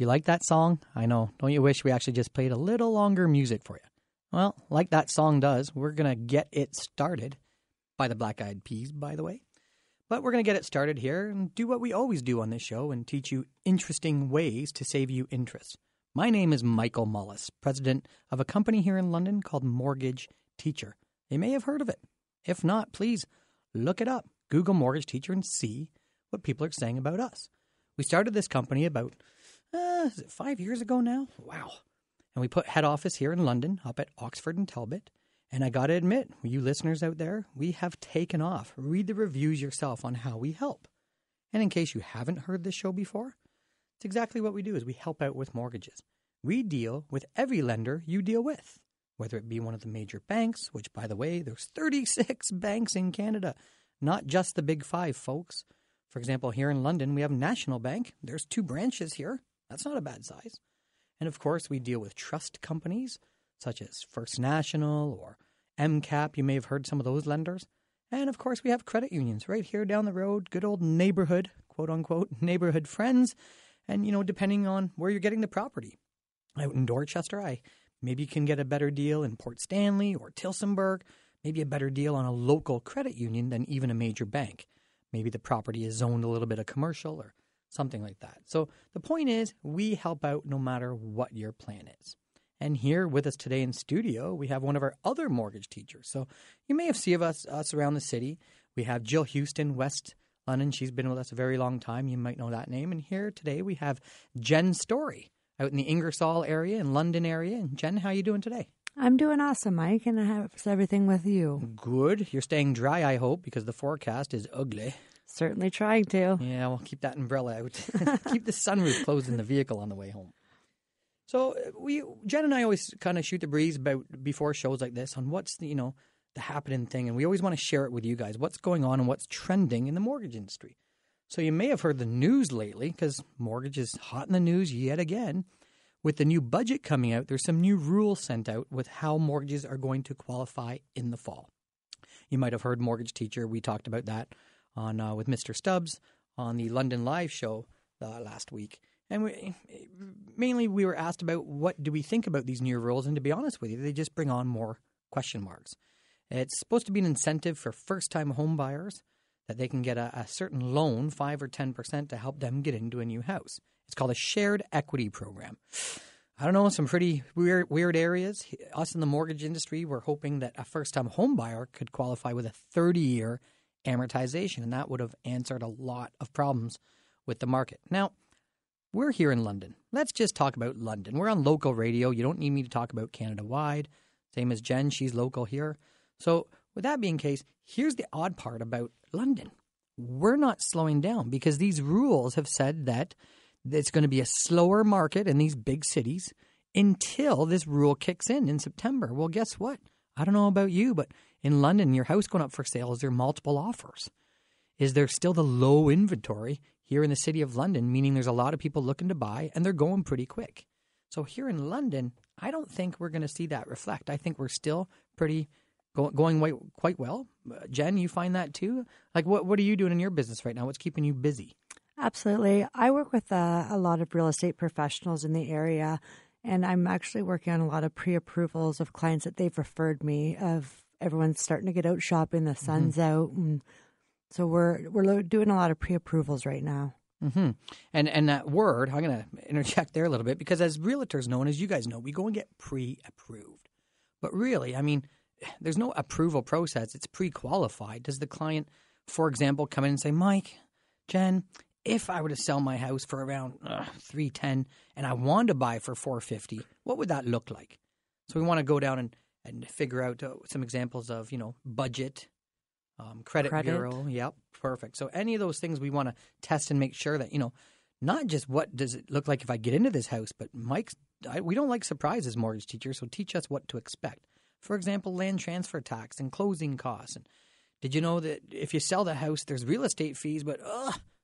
Do you like that song? I know. Don't you wish we actually just played a little longer music for you? Well, like that song does, we're going to get it started. By the Black Eyed Peas, by the way. But we're going to get it started here and do what we always do on this show and teach you interesting ways to save you interest. My name is Michael Mullis, president of a company here in London called Mortgage Teacher. You may have heard of it. If not, please look it up. Google Mortgage Teacher and see what people are saying about us. We started this company about, is it 5 years ago now? Wow. And we put head office here in London up at Oxford and Talbot. And I got to admit, you listeners out there, we have taken off. Read the reviews yourself on how we help. And in case you haven't heard this show before, it's exactly what we do is we help out with mortgages. We deal with every lender you deal with, whether it be one of the major banks, which, by the way, there's 36 banks in Canada, not just the big five, folks. For example, here in London, we have National Bank. There's 2 branches here. That's not a bad size. And, of course, we deal with trust companies, such as First National or MCAP. You may have heard some of those lenders. And, of course, we have credit unions right here down the road, good old neighborhood, quote-unquote, neighborhood friends. And, you know, depending on where you're getting the property. Out in Dorchester, maybe you can get a better deal in Port Stanley or Tilsonburg, maybe a better deal on a local credit union than even a major bank. Maybe the property is zoned a little bit of commercial or something like that. So the point is we help out no matter what your plan is. And here with us today in studio, we have one of our other mortgage teachers. So you may have seen us around the city. We have Jill Houston, West London. She's been with us a very long time. You might know that name. And here today we have Jen Story out in the Ingersoll area and London area. And Jen, how are you doing today? I'm doing awesome, Mike, and how's everything with you? Good. You're staying dry, I hope, because the forecast is ugly. Certainly trying to. Yeah, well, keep that umbrella out. Keep the sunroof closed in the vehicle on the way home. So Jen and I always kind of shoot the breeze about before shows like this on what's the happening thing, and we always want to share it with you guys. What's going on and what's trending in the mortgage industry? So you may have heard the news lately because mortgage is hot in the news yet again. With the new budget coming out, there's some new rules sent out with how mortgages are going to qualify in the fall. You might have heard Mortgage Teacher. We talked about that on with Mr. Stubbs on the London Live show last week. And we were asked about what do we think about these new rules, and to be honest with you, they just bring on more question marks. It's supposed to be an incentive for first-time home buyers that they can get a certain loan, 5 or 10%, to help them get into a new house. It's called a shared equity program. I don't know, some pretty weird areas. Us in the mortgage industry were hoping that a first-time home buyer could qualify with a 30-year amortization, and that would have answered a lot of problems with the market. Now, we're here in London. Let's just talk about London. We're on local radio. You don't need me to talk about Canada-wide. Same as Jen. She's local here. So with that being the case, here's the odd part about London. We're not slowing down because these rules have said that it's going to be a slower market in these big cities until this rule kicks in September. Well, guess what? I don't know about you, but in London, your house going up for sale, is there multiple offers? Is there still the low inventory here in the city of London, meaning there's a lot of people looking to buy, and they're going pretty quick. So here in London, I don't think we're going to see that reflect. I think we're still pretty going quite well. Jen, you find that too? Like, what are you doing in your business right now? What's keeping you busy? Absolutely. I work with a lot of real estate professionals in the area, and I'm actually working on a lot of pre-approvals of clients that they've referred me, of everyone's starting to get out shopping, the sun's out, and so we're doing a lot of pre-approvals right now. Mm-hmm. And that word, I'm going to interject there a little bit because as realtors know, and as you guys know, we go and get pre-approved. But really, I mean, there's no approval process. It's pre-qualified. Does the client, for example, come in and say, Mike, Jen, if I were to sell my house for around $310 and I wanted to buy for $450, what would that look like? So we want to go down and figure out some examples of, budget. Credit bureau. Yep. Perfect. So any of those things we want to test and make sure that, not just what does it look like if I get into this house, but we don't like surprises, mortgage teachers, so teach us what to expect. For example, land transfer tax and closing costs. And did you know that if you sell the house, there's real estate fees, but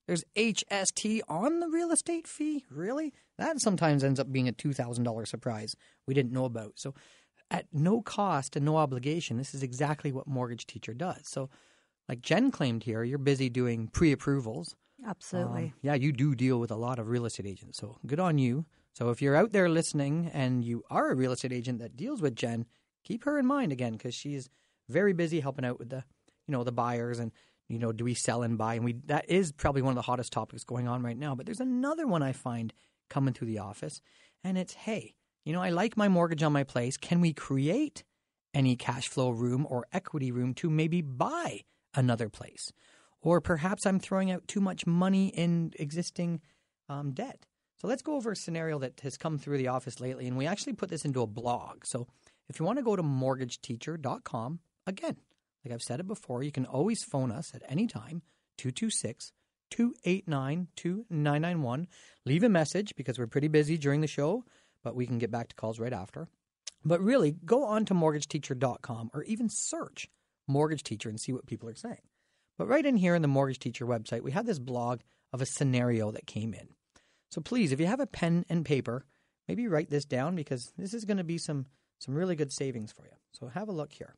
there's HST on the real estate fee? Really? That sometimes ends up being a $2,000 surprise we didn't know about. So at no cost and no obligation, this is exactly what Mortgage Teacher does. So like Jen claimed here, you're busy doing pre-approvals Absolutely. Yeah, you do deal with a lot of real estate agents, so good on you. So if you're out there listening and you are a real estate agent that deals with Jen, keep her in mind again, because she's very busy helping out with the, you know, the buyers and, you know, do we sell and buy? And that is probably one of the hottest topics going on right now. But there's another one I find coming through the office, and it's, hey, you know, I like my mortgage on my place. Can we create any cash flow room or equity room to maybe buy another place? Or perhaps I'm throwing out too much money in existing debt. So let's go over a scenario that has come through the office lately, and we actually put this into a blog. So if you want to go to mortgageteacher.com, again, like I've said it before, you can always phone us at any time, 226-289-2991. Leave a message because we're pretty busy during the show, but we can get back to calls right after. But really, go on to mortgageteacher.com or even search Mortgage Teacher and see what people are saying. But right in here in the Mortgage Teacher website, we have this blog of a scenario that came in. So please, if you have a pen and paper, maybe write this down because this is going to be some really good savings for you. So have a look here.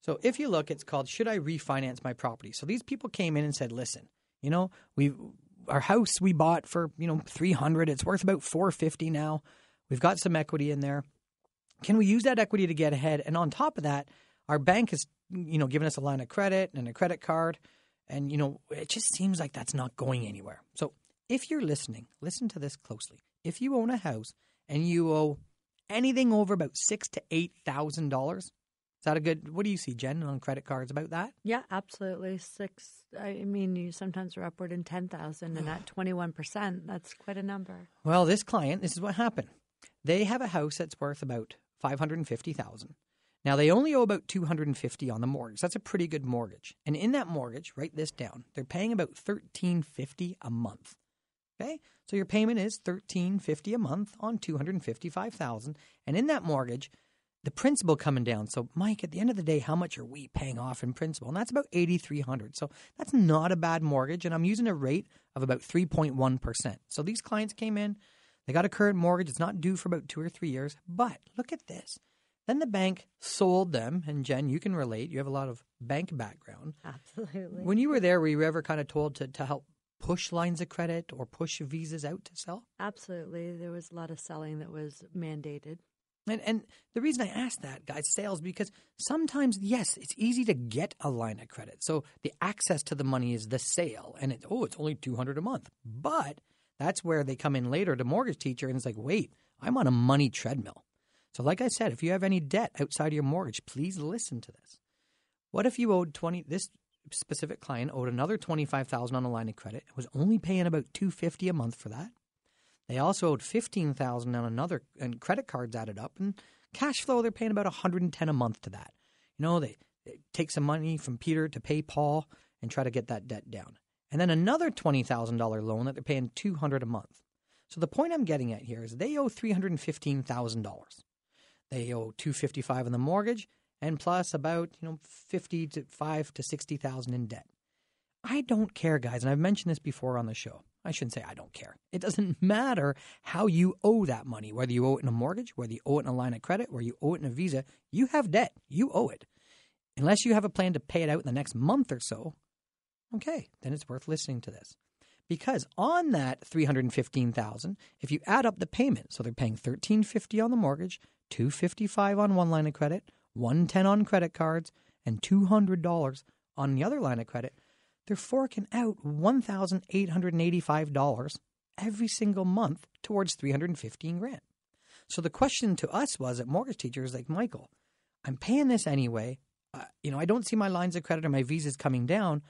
So if you look, it's called, Should I Refinance My Property? So these people came in and said, listen, you know, our house we bought for, you know, $300. It's worth about $450 now. We've got some equity in there. Can we use that equity to get ahead? And on top of that, our bank has, you know, given us a line of credit and a credit card. And, you know, it just seems like that's not going anywhere. So if you're listening, listen to this closely. If you own a house and you owe anything over about $6,000 to $8,000, is that a good – what do you see, Jen, on credit cards about that? Yeah, absolutely. You sometimes are upward in $10,000, and at 21%, that's quite a number. Well, this client, this is what happened. They have a house that's worth about $550,000. Now, they only owe about $250 on the mortgage. That's a pretty good mortgage. And in that mortgage, write this down, they're paying about $1,350 a month. Okay? So your payment is $1,350 a month on $255,000. And in that mortgage, the principal coming down. So, Mike, at the end of the day, how much are we paying off in principal? And that's about $8,300. So that's not a bad mortgage. And I'm using a rate of about 3.1%. So these clients came in. They got a current mortgage. It's not due for about 2 or 3 years. But look at this. Then the bank sold them. And, Jen, you can relate. You have a lot of bank background. Absolutely. When you were there, were you ever kind of told to help push lines of credit or push visas out to sell? Absolutely. There was a lot of selling that was mandated. And the reason I asked that, guys, sales, because sometimes, yes, it's easy to get a line of credit. So the access to the money is the sale. And it's only $200 a month. But that's where they come in later to Mortgage Teacher and it's like, wait, I'm on a money treadmill. So like I said, if you have any debt outside of your mortgage, please listen to this. What if you owed this specific client owed another $25,000 on a line of credit and was only paying about $250 a month for that? They also owed $15,000 on another, and credit cards added up, and cash flow they're paying about $110 a month to that. You know, they take some money from Peter to pay Paul and try to get that debt down. And then another $20,000 loan that they're paying $200 a month. So the point I'm getting at here is they owe $315,000. They owe $255 on the mortgage and plus about, you know, $55,000 to $60,000 in debt. I don't care, guys, and I've mentioned this before on the show. I shouldn't say I don't care. It doesn't matter how you owe that money, whether you owe it in a mortgage, whether you owe it in a line of credit, or you owe it in a visa. You have debt. You owe it. Unless you have a plan to pay it out in the next month or so, okay, then it's worth listening to this. Because on that $315,000, if you add up the payment, so they're paying $1,350 on the mortgage, $255 on one line of credit, $110 on credit cards, and $200 on the other line of credit, they're forking out $1,885 every single month towards $315,000. So the question to us was at Mortgage Teacher is like, Michael, I'm paying this anyway. You know, I don't see my lines of credit or my visas coming down.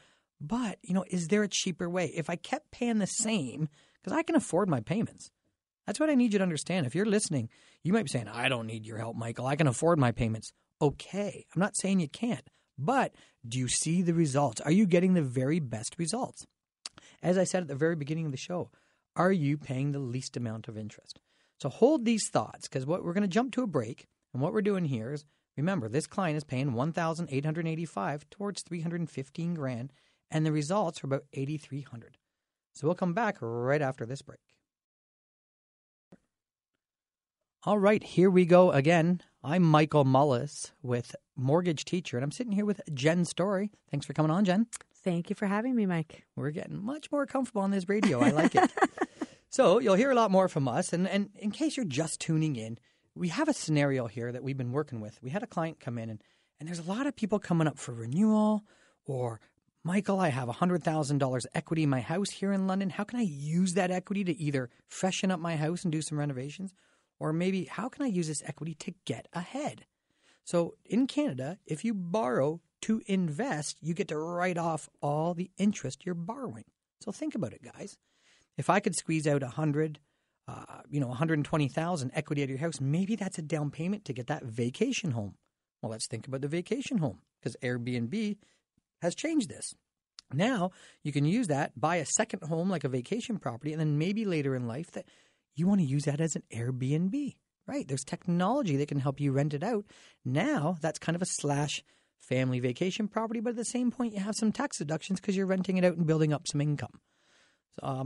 But, you know, is there a cheaper way? If I kept paying the same, because I can afford my payments. That's what I need you to understand. If you're listening, you might be saying, I don't need your help, Michael. I can afford my payments. Okay. I'm not saying you can't. But do you see the results? Are you getting the very best results? As I said at the very beginning of the show, are you paying the least amount of interest? So hold these thoughts because what we're going to jump to a break, and what we're doing here is, remember, this client is paying $1,885 towards $315,000. And the results are about $8,300. So we'll come back right after this break. All right, here we go again. I'm Michael Mullis with Mortgage Teacher, and I'm sitting here with Jen Story. Thanks for coming on, Jen. Thank you for having me, Mike. We're getting much more comfortable on this radio. I like it. So you'll hear a lot more from us. And in case you're just tuning in, we have a scenario here that we've been working with. We had a client come in, and there's a lot of people coming up for renewal or, Michael, I have $100,000 equity in my house here in London. How can I use that equity to either freshen up my house and do some renovations, or maybe how can I use this equity to get ahead? So in Canada, if you borrow to invest, you get to write off all the interest you're borrowing. So think about it, guys. If I could squeeze out $120,000 equity out of your house, maybe that's a down payment to get that vacation home. Well, let's think about the vacation home, because Airbnb has changed this. Now you can use that, buy a second home like a vacation property, and then maybe later in life that you want to use that as an Airbnb, right? There's technology that can help you rent it out. Now that's kind of a slash family vacation property, but at the same point you have some tax deductions because you're renting it out and building up some income.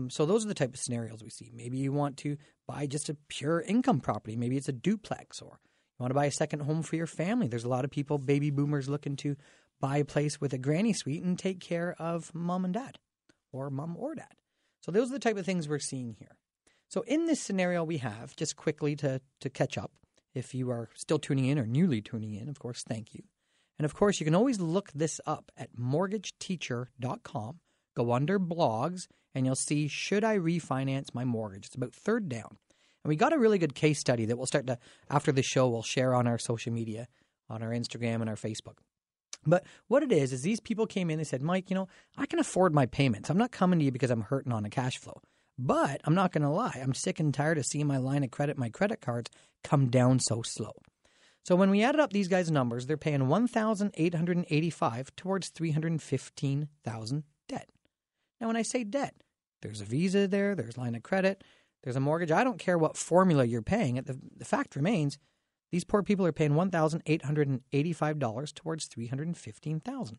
So those are the type of scenarios we see. Maybe you want to buy just a pure income property. Maybe it's a duplex, or you want to buy a second home for your family. There's a lot of people, baby boomers, looking to buy a place with a granny suite and take care of mom and dad, or mom or dad. So those are the type of things we're seeing here. So in this scenario we have, just quickly to catch up, if you are still tuning in or newly tuning in, of course, thank you. And of course, you can always look this up at mortgageteacher.com. Go under blogs, and you'll see, should I refinance my mortgage? It's about third down. And we got a really good case study that we'll start to, after the show, we'll share on our social media, on our Instagram and our Facebook. But what it is these people came in, they said, Mike, I can afford my payments. I'm not coming to you because I'm hurting on a cash flow. But I'm not going to lie, I'm sick and tired of seeing my line of credit, my credit cards come down so slow. So when we added up these guys' numbers, they're paying $1,885 towards $315,000 debt. Now, when I say debt, there's a Visa there, there's line of credit, there's a mortgage. I don't care what formula you're paying it. The fact remains, these poor people are paying $1,885 towards $315,000.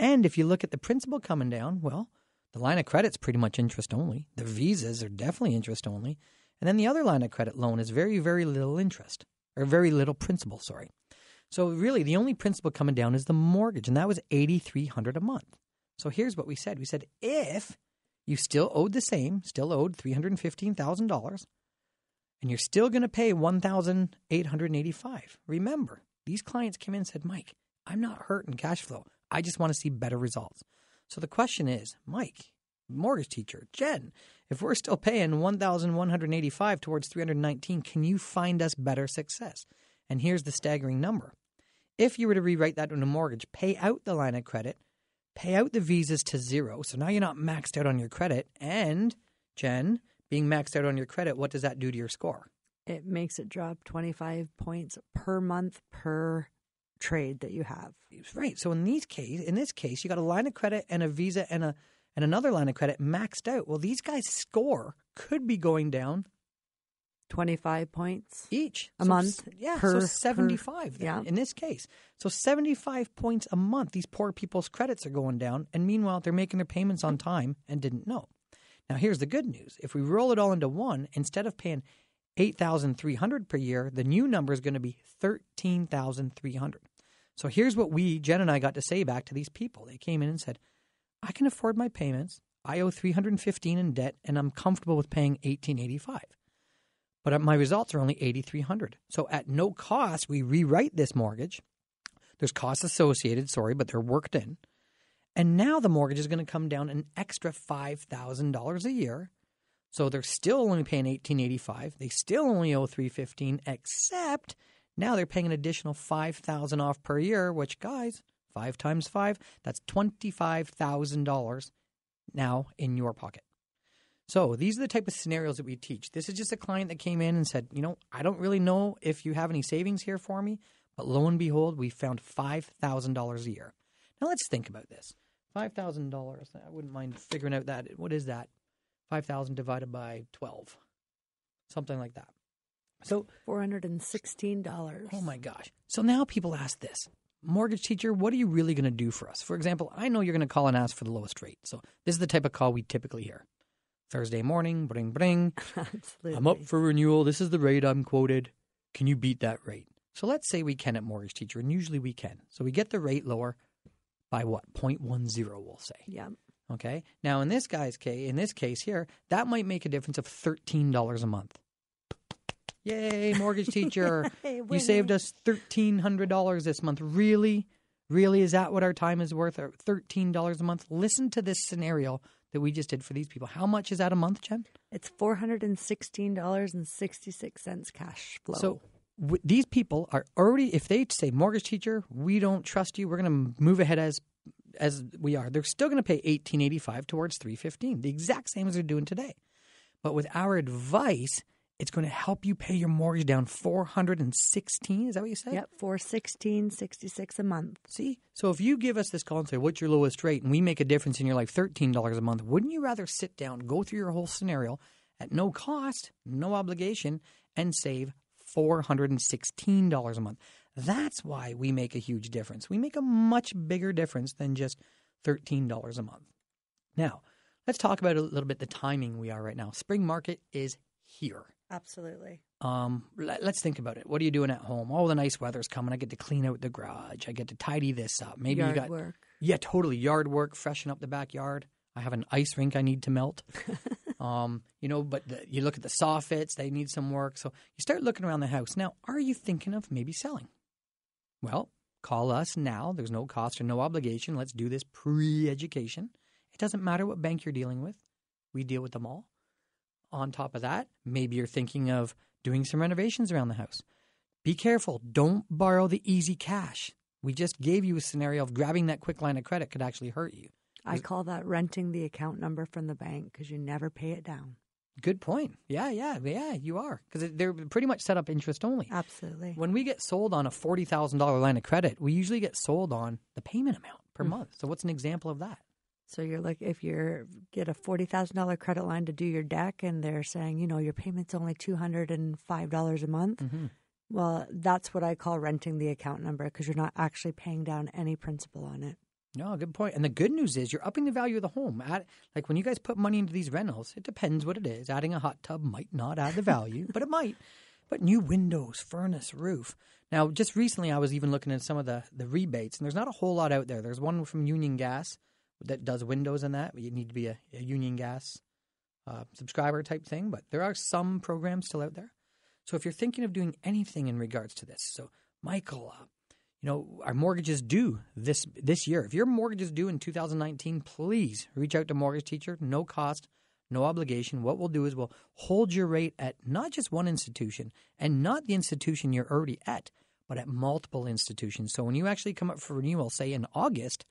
And if you look at the principal coming down, well, the line of credit's pretty much interest only. The Visas are definitely interest only. And then the other line of credit loan is very, very little interest, or very little principal, sorry. So really the only principal coming down is the mortgage, and that was $8,300 a month. So here's what we said. We said if you still owed the same, still owed $315,000, and you're still going to pay $1,885. Remember, these clients came in and said, Mike, I'm not hurting cash flow. I just want to see better results. So the question is, Mike, mortgage teacher, Jen, if we're still paying $1,185 towards $319, can you find us better success? And here's the staggering number. If you were to rewrite that into a mortgage, pay out the line of credit, pay out the Visas to zero, so now you're not maxed out on your credit. And, Jen, being maxed out on your credit, what does that do to your score? It makes it drop 25 points per month per trade that you have. Right. So in this case, you got a line of credit and a Visa and another line of credit maxed out. Well, these guys' score could be going down 25 points each a month. Yeah, so 75 in this case. So 75 points a month, these poor people's credits are going down, and meanwhile they're making their payments on time and didn't know. Now, here's the good news. If we roll it all into one, instead of paying $8,300 per year, the new number is going to be $13,300. So here's what Jen and I got to say back to these people. They came in and said, I can afford my payments. I owe $315 in debt, and I'm comfortable with paying $1,885. But my results are only $8,300. So at no cost, we rewrite this mortgage. There's costs associated, but they're worked in. And now the mortgage is going to come down an extra $5,000 a year. So they're still only paying $1,885. They still only owe $315, except now they're paying an additional $5,000 off per year, which, guys, 5 times 5, that's $25,000 now in your pocket. So these are the type of scenarios that we teach. This is just a client that came in and said, I don't really know if you have any savings here for me, but lo and behold, we found $5,000 a year. Now let's think about this. $5,000, I wouldn't mind figuring out that. What is that? 5,000 divided by 12, something like that. So $416. Oh my gosh. So now people ask this, mortgage teacher, what are you really going to do for us? For example, I know you're going to call and ask for the lowest rate. So this is the type of call we typically hear. Thursday morning, bring, bring. Absolutely. I'm up for renewal. This is the rate I'm quoted. Can you beat that rate? So let's say we can at Mortgage Teacher, and usually we can. So we get the rate lower. by what? 0.10, we'll say. Yeah. Okay. Now, in this guy's case, in this case here, that might make a difference of $13 a month. Yay, Mortgage Teacher. You saved us $1,300 this month. Really? Really? Is that what our time is worth? $13 a month? Listen to this scenario that we just did for these people. How much is that a month, Jen? It's $416.66 cash flow. So these people are already, if they say, Mortgage Teacher, we don't trust you, we're going to move ahead as we are, they're still going to pay $1,885 towards $315, the exact same as they're doing today. But with our advice, it's going to help you pay your mortgage down $416. Is that what you said? Yep, $416.66 a month. See? So if you give us this call and say, what's your lowest rate, and we make a difference in your life, $13 a month, wouldn't you rather sit down, go through your whole scenario at no cost, no obligation, and save $416 a month? That's why we make a huge difference. We make a much bigger difference than just $13 a month. Now, let's talk about a little bit the timing we are right now. Spring market is here. Absolutely. Let's think about it. What are you doing at home? Oh, the nice weather's coming. I get to clean out the garage. I get to tidy this up. Maybe yard you got work. Yeah, totally. Yard work, freshen up the backyard. I have an ice rink I need to melt. You look at the soffits, they need some work. So you start looking around the house. Now, are you thinking of maybe selling? Well, call us now. There's no cost or no obligation. Let's do this pre-education. It doesn't matter what bank you're dealing with. We deal with them all. On top of that, maybe you're thinking of doing some renovations around the house. Be careful. Don't borrow the easy cash. We just gave you a scenario of grabbing that quick line of credit could actually hurt you. I call that renting the account number from the bank because you never pay it down. Good point. Yeah, you are. Because they're pretty much set up interest only. Absolutely. When we get sold on a $40,000 line of credit, we usually get sold on the payment amount per month. So what's an example of that? So you're like, if you get a $40,000 credit line to do your deck and they're saying, your payment's only $205 a month. Mm-hmm. Well, that's what I call renting the account number because you're not actually paying down any principal on it. No, good point. And the good news is you're upping the value of the home. Like when you guys put money into these rentals, it depends what it is. Adding a hot tub might not add the value, but it might. But new windows, furnace, roof. Now, just recently I was even looking at some of the rebates, and there's not a whole lot out there. There's one from Union Gas that does windows and that. You need to be a Union Gas subscriber type thing, but there are some programs still out there. So if you're thinking of doing anything in regards to this, so Michael, our mortgage is due this year. If your mortgage is due in 2019, please reach out to Mortgage Teacher. No cost, no obligation. What we'll do is we'll hold your rate at not just one institution and not the institution you're already at, but at multiple institutions. So when you actually come up for renewal, say in August,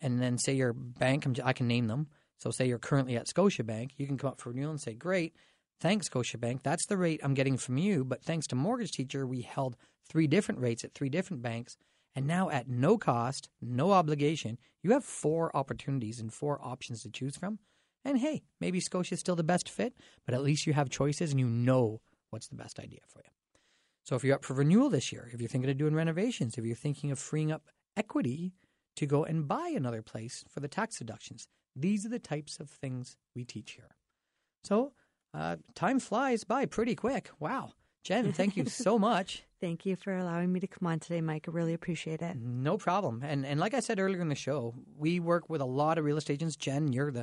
and then say your bank, I can name them. So say you're currently at Scotia Bank, you can come up for renewal and say, great, thanks, Scotia Bank. That's the rate I'm getting from you. But thanks to Mortgage Teacher, we held three different rates at three different banks, and now at no cost, no obligation, you have four opportunities and four options to choose from. And hey, maybe Scotia's still the best fit, but at least you have choices and you know what's the best idea for you. So if you're up for renewal this year, if you're thinking of doing renovations, if you're thinking of freeing up equity to go and buy another place for the tax deductions, these are the types of things we teach here. So time flies by pretty quick. Wow. Jen, thank you so much. Thank you for allowing me to come on today, Mike. I really appreciate it. No problem. And like I said earlier in the show, we work with a lot of real estate agents. Jen, you're the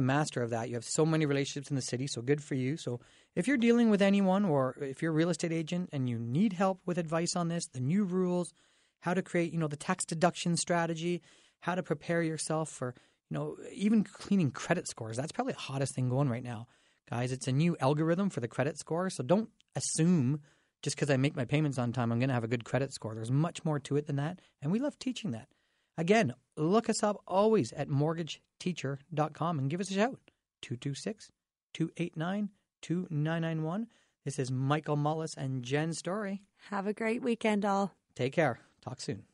master of that. You have so many relationships in the city, so good for you. So if you're dealing with anyone or if you're a real estate agent and you need help with advice on this, the new rules, how to create, the tax deduction strategy, how to prepare yourself for, even cleaning credit scores. That's probably the hottest thing going right now. Guys, it's a new algorithm for the credit score, so don't assume just because I make my payments on time, I'm going to have a good credit score. There's much more to it than that, and we love teaching that. Again, look us up always at mortgageteacher.com and give us a shout, 226-289-2991. This is Michael Mullis and Jen Story. Have a great weekend, all. Take care. Talk soon.